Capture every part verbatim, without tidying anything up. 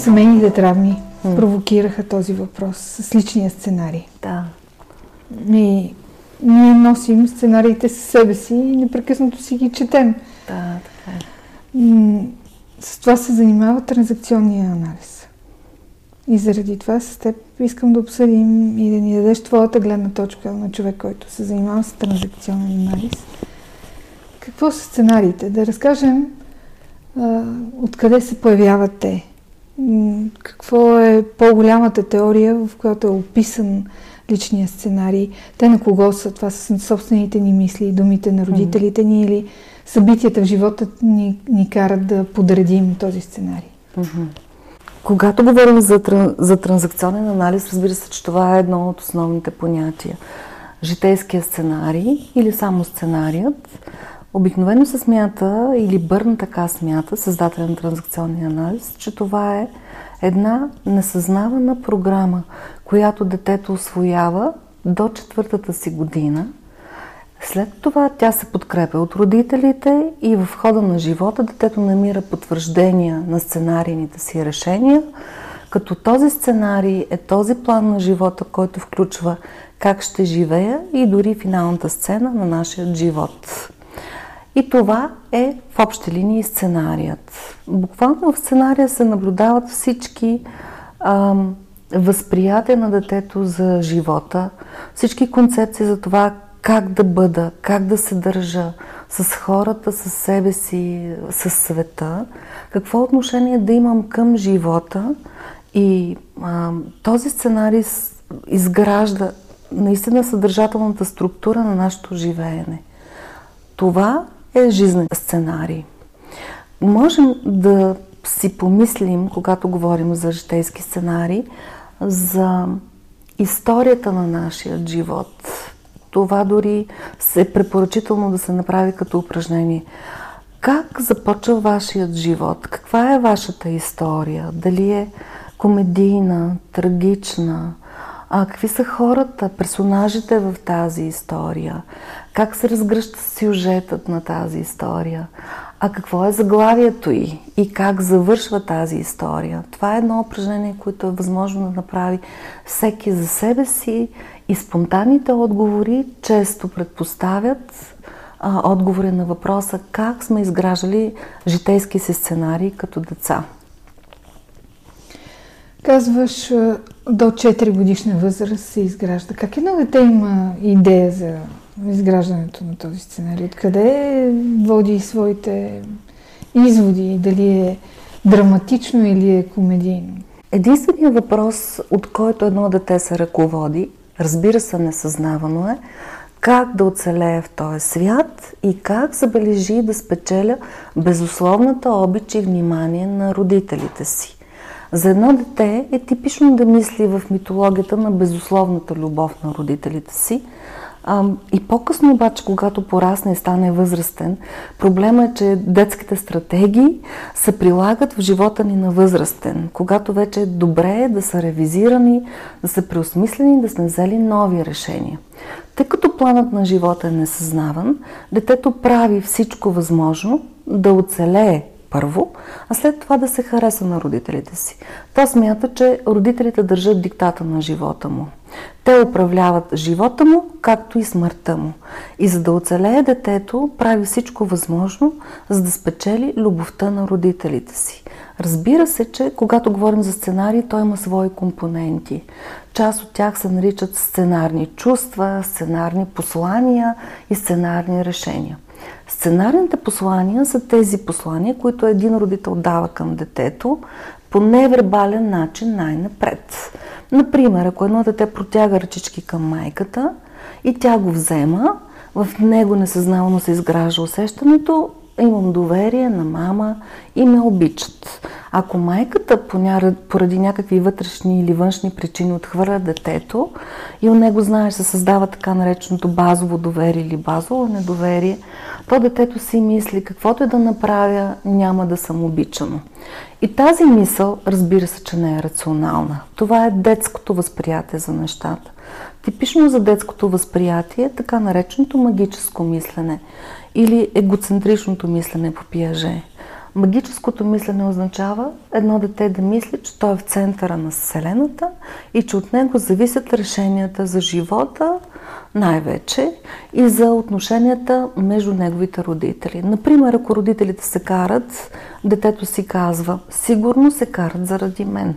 Семейните травми mm. провокираха този въпрос с личния сценарий. Да. И ние носим сценариите със себе си и непрекъснато си ги четем. Да, така е. С това се занимава транзакционния анализ. И заради това с теб искам да обсъдим и да ни дадеш твоята гледна точка на човек, който се занимава с транзакционен анализ. Какво са сценариите? Да разкажем а, откъде се появяват те. Какво е по-голямата теория, в която е описан личния сценарий? Те на кого са? Това са собствените ни мисли, думите на родителите ни или събитията в живота ни, ни карат да подредим този сценарий? Mm-hmm. Когато говорим за, за транзакционен анализ, разбира се, че това е едно от основните понятия. Житейския сценарий или само сценарият обикновено се смята, или Бърн така смята, създателя на транзакционния анализ, че това е една несъзнавана програма, която детето освоява до четвъртата си година. След това тя се подкрепя от родителите и в хода на живота детето намира потвърждения на сценарийните си решения, като този сценарий е този план на живота, който включва как ще живея и дори финалната сцена на нашия живот. И това е в общи линии сценарият. Буквално в сценария се наблюдават всички а, възприятия на детето за живота, всички концепции за това как да бъда, как да се държа с хората, с себе си, с света, какво отношение да имам към живота. И а, този сценарий изгражда наистина съдържателната структура на нашето живеене. Това е жизнен сценарий. Можем да си помислим, когато говорим за житейски сценарий, за историята на нашия живот. Това дори е препоръчително да се направи като упражнение. Как започва вашият живот? Каква е вашата история? Дали е комедийна, трагична? А какви са хората, персонажите в тази история? Как се разгръща сюжетът на тази история? А какво е заглавието й? И как завършва тази история? Това е едно упражнение, което е възможно да направи всеки за себе си, и спонтанните отговори често предпоставят а, отговори на въпроса как сме изграждали житейски си сценарии като деца. Казваш, до четири годишна възраст се изгражда. Как едно дете има идея за изграждането на този сценарий? Откъде води своите изводи? Дали е драматично или е комедийно? Единственият въпрос, от който едно дете се ръководи, разбира се, несъзнавано е, как да оцелее в този свят и как забележи да спечеля безусловната обич и внимание на родителите си. За едно дете е типично да мисли в митологията на безусловната любов на родителите си. И по-късно обаче, когато порасне и стане възрастен, проблема е, че детските стратегии се прилагат в живота ни на възрастен, когато вече е добре да са ревизирани, да са преосмислени, да сме взели нови решения. Тъй като планът на живота е несъзнаван, детето прави всичко възможно да оцелее първо, а след това да се хареса на родителите си. То смята, че родителите държат диктата на живота му. Те управляват живота му, както и смъртта му. И за да оцелее детето, прави всичко възможно, за да спечели любовта на родителите си. Разбира се, че когато говорим за сценарий, той има свои компоненти. Част от тях се наричат сценарни чувства, сценарни послания и сценарни решения. Сценарните послания са тези послания, които един родител дава към детето по невербален начин най-напред. Например, ако едно дете протяга ръчички към майката и тя го взема, в него несъзнавано се изгражда усещането „имам доверие на мама и ме обичат“. Ако майката поради някакви вътрешни или външни причини отхвърля детето и у него, знаеш, се създава така нареченото базово доверие или базово недоверие, то детето си мисли „каквото и да направя, няма да съм обичано“. И тази мисъл, разбира се, че не е рационална. Това е детското възприятие за нещата. Типично за детското възприятие е така нареченото магическо мислене или егоцентричното мислене по Пиаже. Магическото мислене означава едно дете да мисли, че той е в центъра на Вселената и че от него зависят решенията за живота най-вече и за отношенията между неговите родители. Например, ако родителите се карат, детето си казва: сигурно се карат заради мен.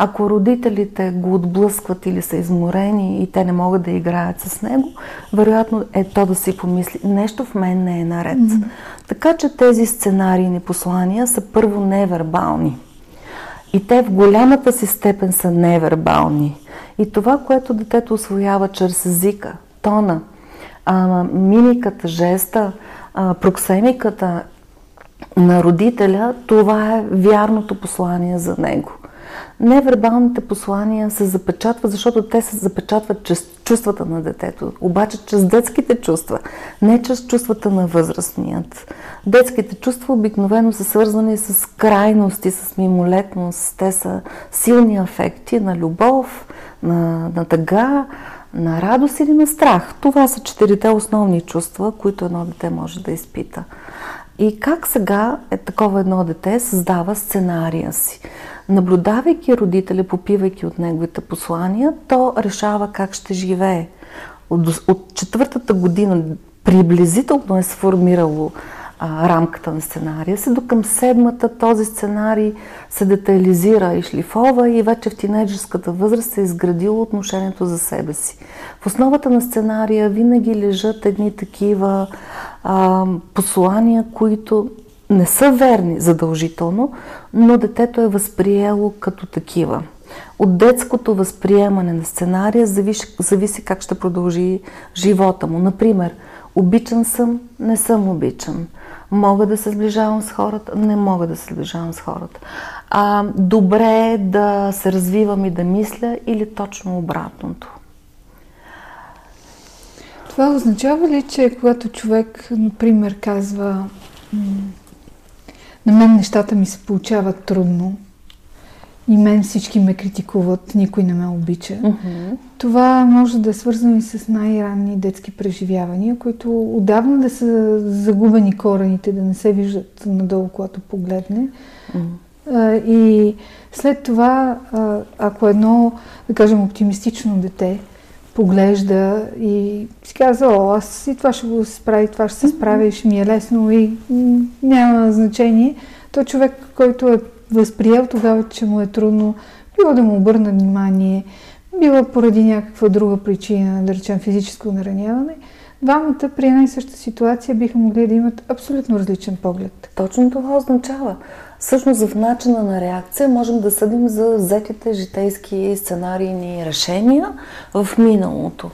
Ако родителите го отблъскват или са изморени и те не могат да играят с него, вероятно е то да си помисли: нещо в мен не е наред. Mm-hmm. Така че тези сценарийни послания са първо невербални. И те в голямата си степен са невербални. И това, което детето освоява чрез езика, тона, а, мимиката, жеста, а, проксемиката на родителя, това е вярното послание за него. Невербалните послания се запечатват, защото те се запечатват чрез чувствата на детето, обаче чрез детските чувства, не чрез чувствата на възрастният. Детските чувства обикновено са свързани с крайности, с мимолетност, те са силни афекти на любов, на, на тъга, на радост или на страх. Това са четирите основни чувства, които едно дете може да изпита. И как сега е такова едно дете създава сценария си? Наблюдавайки родителя, попивайки от неговите послания, то решава как ще живее. От, от четвъртата година приблизително е сформирало а, рамката на сценария си, до към седмата този сценарий се детайлизира и шлифова и вече в тинейджерската възраст се е изградило отношението за себе си. В основата на сценария винаги лежат едни такива а, послания, които не са верни задължително, но детето е възприело като такива. От детското възприемане на сценария зависи, зависи как ще продължи живота му. Например, обичан съм, не съм обичан. Мога да се сближавам с хората, не мога да се сближавам с хората. А, добре е да се развивам и да мисля или точно обратното. Това означава ли, че когато човек, например, казва: на мен нещата ми се получават трудно и мен всички ме критикуват, никой не ме обича. Mm-hmm. Това може да е свързано и с най-ранни детски преживявания, които отдавна да са загубени корените, да не се виждат надолу, когато погледне. Mm-hmm. И след това, ако едно, да кажем, оптимистично дете поглежда и си казва: о, аз и това ще го справя, и това ще се справя, и ще ми е лесно и няма значение. То човек, който е възприел тогава, че му е трудно, било да му обърна внимание, било поради някаква друга причина, да речем физическо нараняване, двамата при една и съща ситуация биха могли да имат абсолютно различен поглед. Точно това означава. Всъщност в начина на реакция можем да съдим за взетите житейски сценарийни решения в миналото.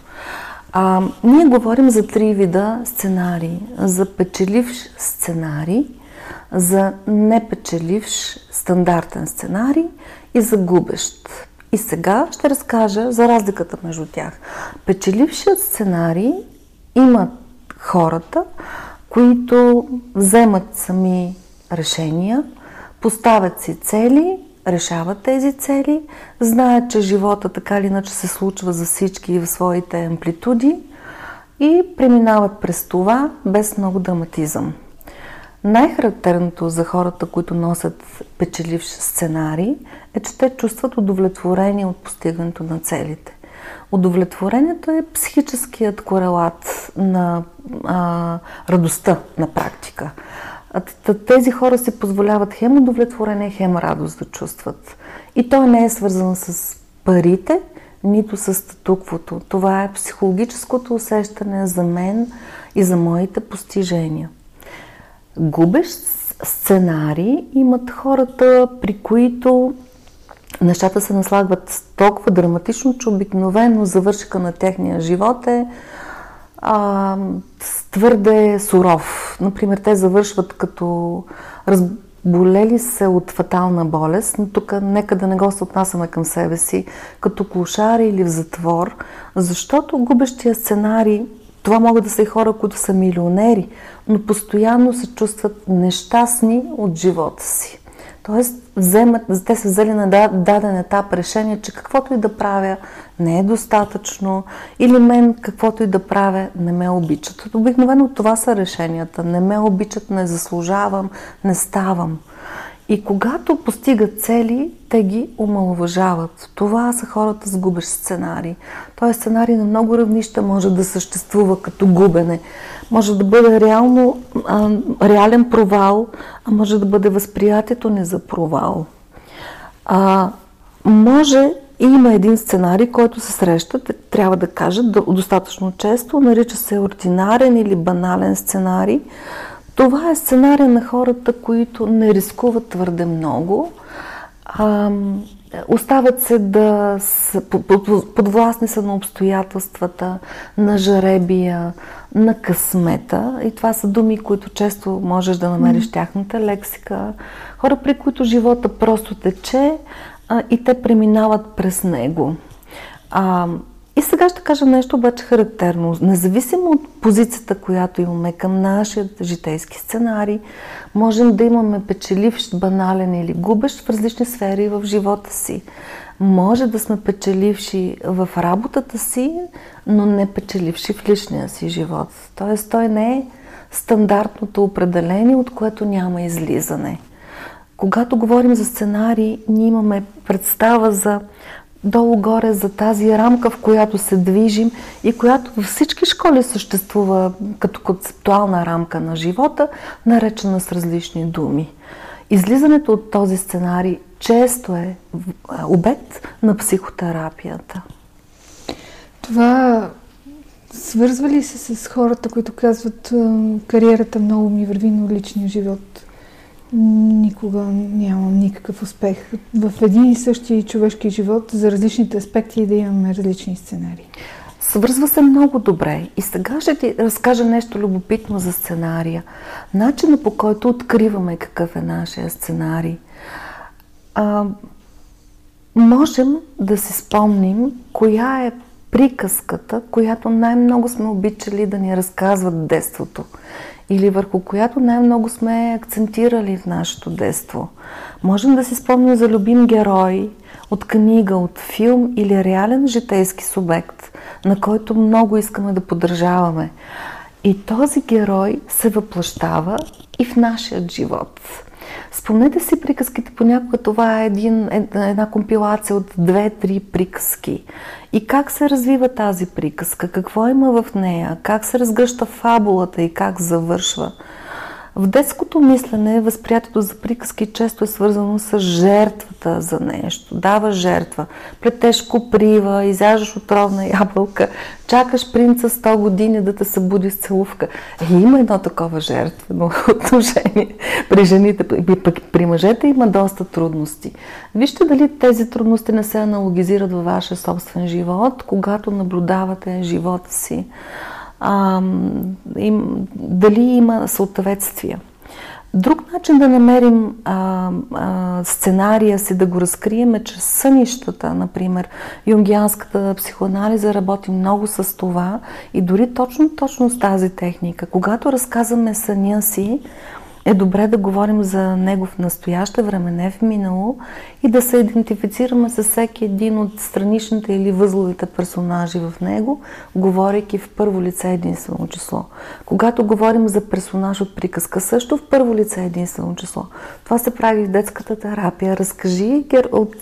А, ние говорим за три вида сценарии. За печеливш сценарий, за непечеливш стандартен сценарий и за губещ. И сега ще разкажа за разликата между тях. Печелившият сценарий има хората, които вземат сами решения, поставят си цели, решават тези цели, знаят, че живота така или иначе се случва за всички в своите амплитуди и преминават през това без много драматизъм. Най-характерното за хората, които носят печеливш сценарий, е, че те чувстват удовлетворение от постигането на целите. Удовлетворението е психическият корелат на а, радостта на практика. Тези хора си позволяват хем удовлетворение, хем радост да чувстват. И то не е свързано с парите, нито с статуквото. Това е психологическото усещане за мен и за моите постижения. Губещ сценарий имат хората, при които нещата се наслагват толкова драматично, че обикновено завършка на техния живот е а, твърде суров. Например, те завършват като разболели се от фатална болест, но тук нека да не го се отнасяме към себе си, като клошари или в затвор, защото губещия сценарий, това могат да са и хора, които са милионери, но постоянно се чувстват нещастни от живота си. Тоест, вземат, те са взели на даден етап решение, че каквото и да правя не е достатъчно, или мен каквото и да правя не ме обичат. Обикновено това са решенията. Не ме обичат, не заслужавам, не ставам. И когато постигат цели, те ги омаловажават. Това са хората с губещ сценарий. Този сценарий на много равнища може да съществува като губене. Може да бъде реално, а, реален провал, а може да бъде възприятието ни за провал. А, може и има един сценарий, който се среща, трябва да кажа, достатъчно често, нарича се ординарен или банален сценарий. Това е сценария на хората, които не рискуват твърде много, а, оставят се да са, подвластни са на обстоятелствата, на жребия, на късмета. И това са думи, които често можеш да намериш тяхната лексика. Хора, при които живота просто тече а, и те преминават през него. А, И сега ще кажа нещо обаче характерно. Независимо от позицията, която имаме към нашия житейски сценарий, можем да имаме печеливш, банален или губещ в различни сфери в живота си. Може да сме печеливши в работата си, но не печеливши в личния си живот. Тоест, той не е стандартното определение, от което няма излизане. Когато говорим за сценарий, ние имаме представа за долу-горе за тази рамка, в която се движим и която във всички школи съществува като концептуална рамка на живота, наречена с различни думи. Излизането от този сценарий често е обект на психотерапията. Това свързва ли се с хората, които казват кариерата много ми върви, но личния живот никога нямам никакъв успех? В един и същи човешки живот за различните аспекти да имаме различни сценарии. Свързва се много добре. И сега ще ти разкажа нещо любопитно за сценария. Начина, по който откриваме какъв е нашия сценарий. А, можем да си спомним коя е приказката, която най-много сме обичали да ни разказват детството, или върху която най-много сме акцентирали в нашето детство. Можем да си спомним за любим герой от книга, от филм или реален житейски субект, на който много искаме да поддържаваме. И този герой се въплащава и в нашия живот. Спомнете си приказките, понякога това е един, една компилация от две-три приказки. И как се развива тази приказка, какво има в нея, как се разгръща фабулата и как завършва. В детското мислене възприятието за приказки често е свързано с жертвата за нещо. Дава жертва, плетеш коприва, изяждаш отровна ябълка, чакаш принца сто години да те събуди с целувка. И има едно такова жертвено отношение при жените. Пък при мъжете има доста трудности. Вижте дали тези трудности не се аналогизират във вашия собствен живот, когато наблюдавате живота си. А, им, дали има съответствия. Друг начин да намерим а, а, сценария си, да го разкрием е чрез сънищата, например. Юнгианската психоанализа работи много с това и дори точно, точно с тази техника. Когато разказваме съня си, е добре да говорим за него в настояще време, не в минало, и да се идентифицираме с всеки един от страничните или възловите персонажи в него, говорейки в първо лице единствено число. Когато говорим за персонаж от приказка, също в първо лице единствено число. Това се прави в детската терапия. Разкажи от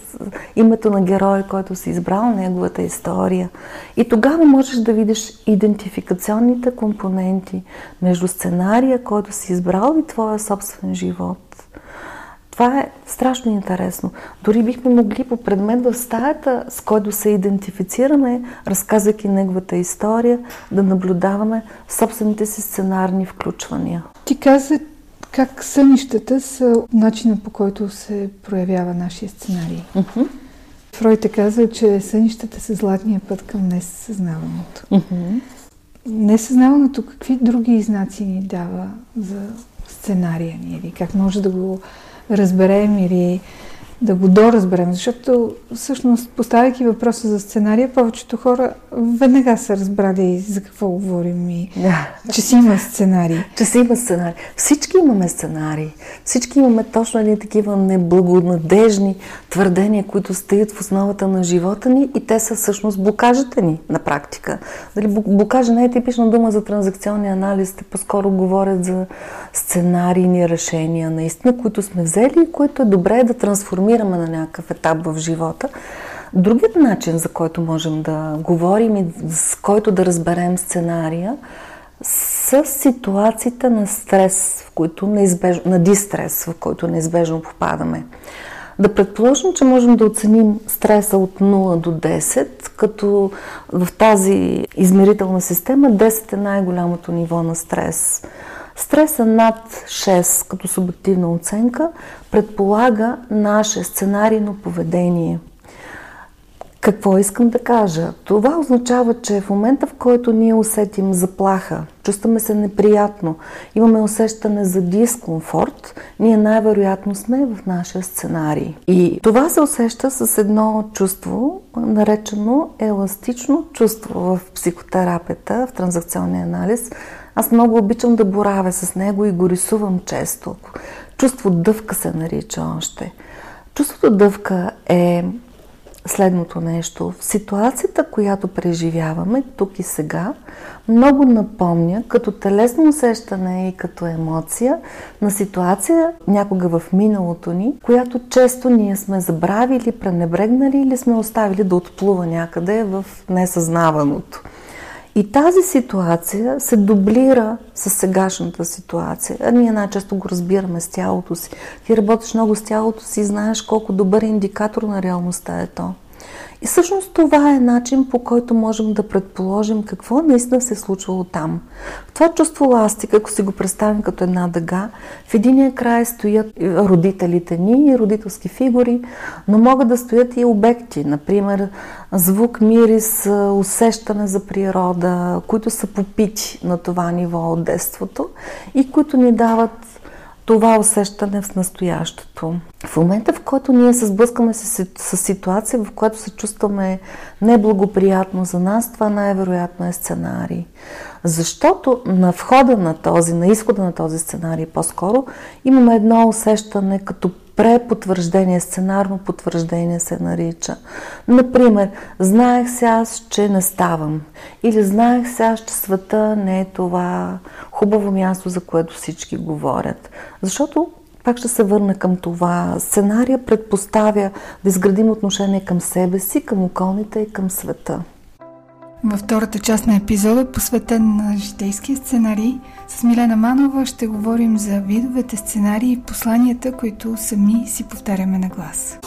името на героя, който си избрал, неговата история. И тогава можеш да видиш идентификационните компоненти между сценария, който си избрал, и твоя собствен живот. Това е страшно интересно. Дори бихме могли по предмет в стаята, с който се идентифицираме, разказвайки неговата история, да наблюдаваме собствените си сценарни включвания. Ти каза как сънищата са начинът, по който се проявява нашия сценарий. Mm-hmm. Фройд е казал, че сънищата са златния път към несъзнаваното. Mm-hmm. Несъзнаваното какви други знаци ни дава за сценария ни, или как може да го разберем, или да го доразберем, защото всъщност, поставяйки въпроса за сценария, повечето хора веднага са разбрали за какво говорим и да. че си има сценарий. Че си има сценарий. Всички имаме сценарии. Всички имаме точно едни такива неблагонадежни твърдения, които стоят в основата на живота ни и те са всъщност блокажите ни на практика. Дали блокаж не е типична дума за транзакционния анализ, те по-скоро говорят за сценарийни решения, наистина, които сме взели и които е добре да трансформираме на някакъв етап в живота. Другият начин, за който можем да говорим и с който да разберем сценария, са ситуациите на стрес, в които неизбежно, на дистрес, в който неизбежно попадаме. Да предположим, че можем да оценим стреса от нула до десет, като в тази измерителна система десет е най-голямото ниво на стрес. Стресът над шест като субективна оценка предполага наше сценарийно поведение. Какво искам да кажа? Това означава, че в момента, в който ние усетим заплаха, чувстваме се неприятно, имаме усещане за дискомфорт, ние най-вероятно сме в нашия сценарий. И това се усеща с едно чувство, наречено еластично чувство в психотерапията, в транзакционния анализ. Аз много обичам да боравя с него и го рисувам често. Чувство дъвка се нарича още. Чувството дъвка е следното нещо. В ситуацията, която преживяваме тук и сега, много напомня като телесно усещане и като емоция на ситуация някога в миналото ни, която често ние сме забравили, пренебрегнали или сме оставили да отплува някъде в несъзнаваното. И тази ситуация се дублира с сегашната ситуация. А ние най-често го разбираме с тялото си. Ти работиш много с тялото си и знаеш колко добър индикатор на реалността е то. И всъщност това е начин, по който можем да предположим какво наистина се е случвало там. Това чувство ластик, ако си го представим като една дъга, в единия край стоят родителите ни, родителски фигури, но могат да стоят и обекти, например звук, мирис, усещане за природа, които са попити на това ниво от детството и които ни дават това усещане в настоящето. В момента, в който ние се сблъскаме с, с ситуация, в която се чувстваме неблагоприятно за нас, това най-вероятно е сценарий. Защото на входа на този, на изхода на този сценарий по-скоро, имаме едно усещане като препотвърждение, сценарно потвърждение се нарича. Например, знаех се аз, че не ставам. Или знаех се аз, че света не е това хубаво място, за което всички говорят. Защото, пак ще се върна към това, сценария предпоставя да изградим отношение към себе си, към околните и към света. Във втората част на епизода, посветен на житейския сценарий, с Милена Манова ще говорим за видовете сценарии и посланията, които сами си повтаряме на глас.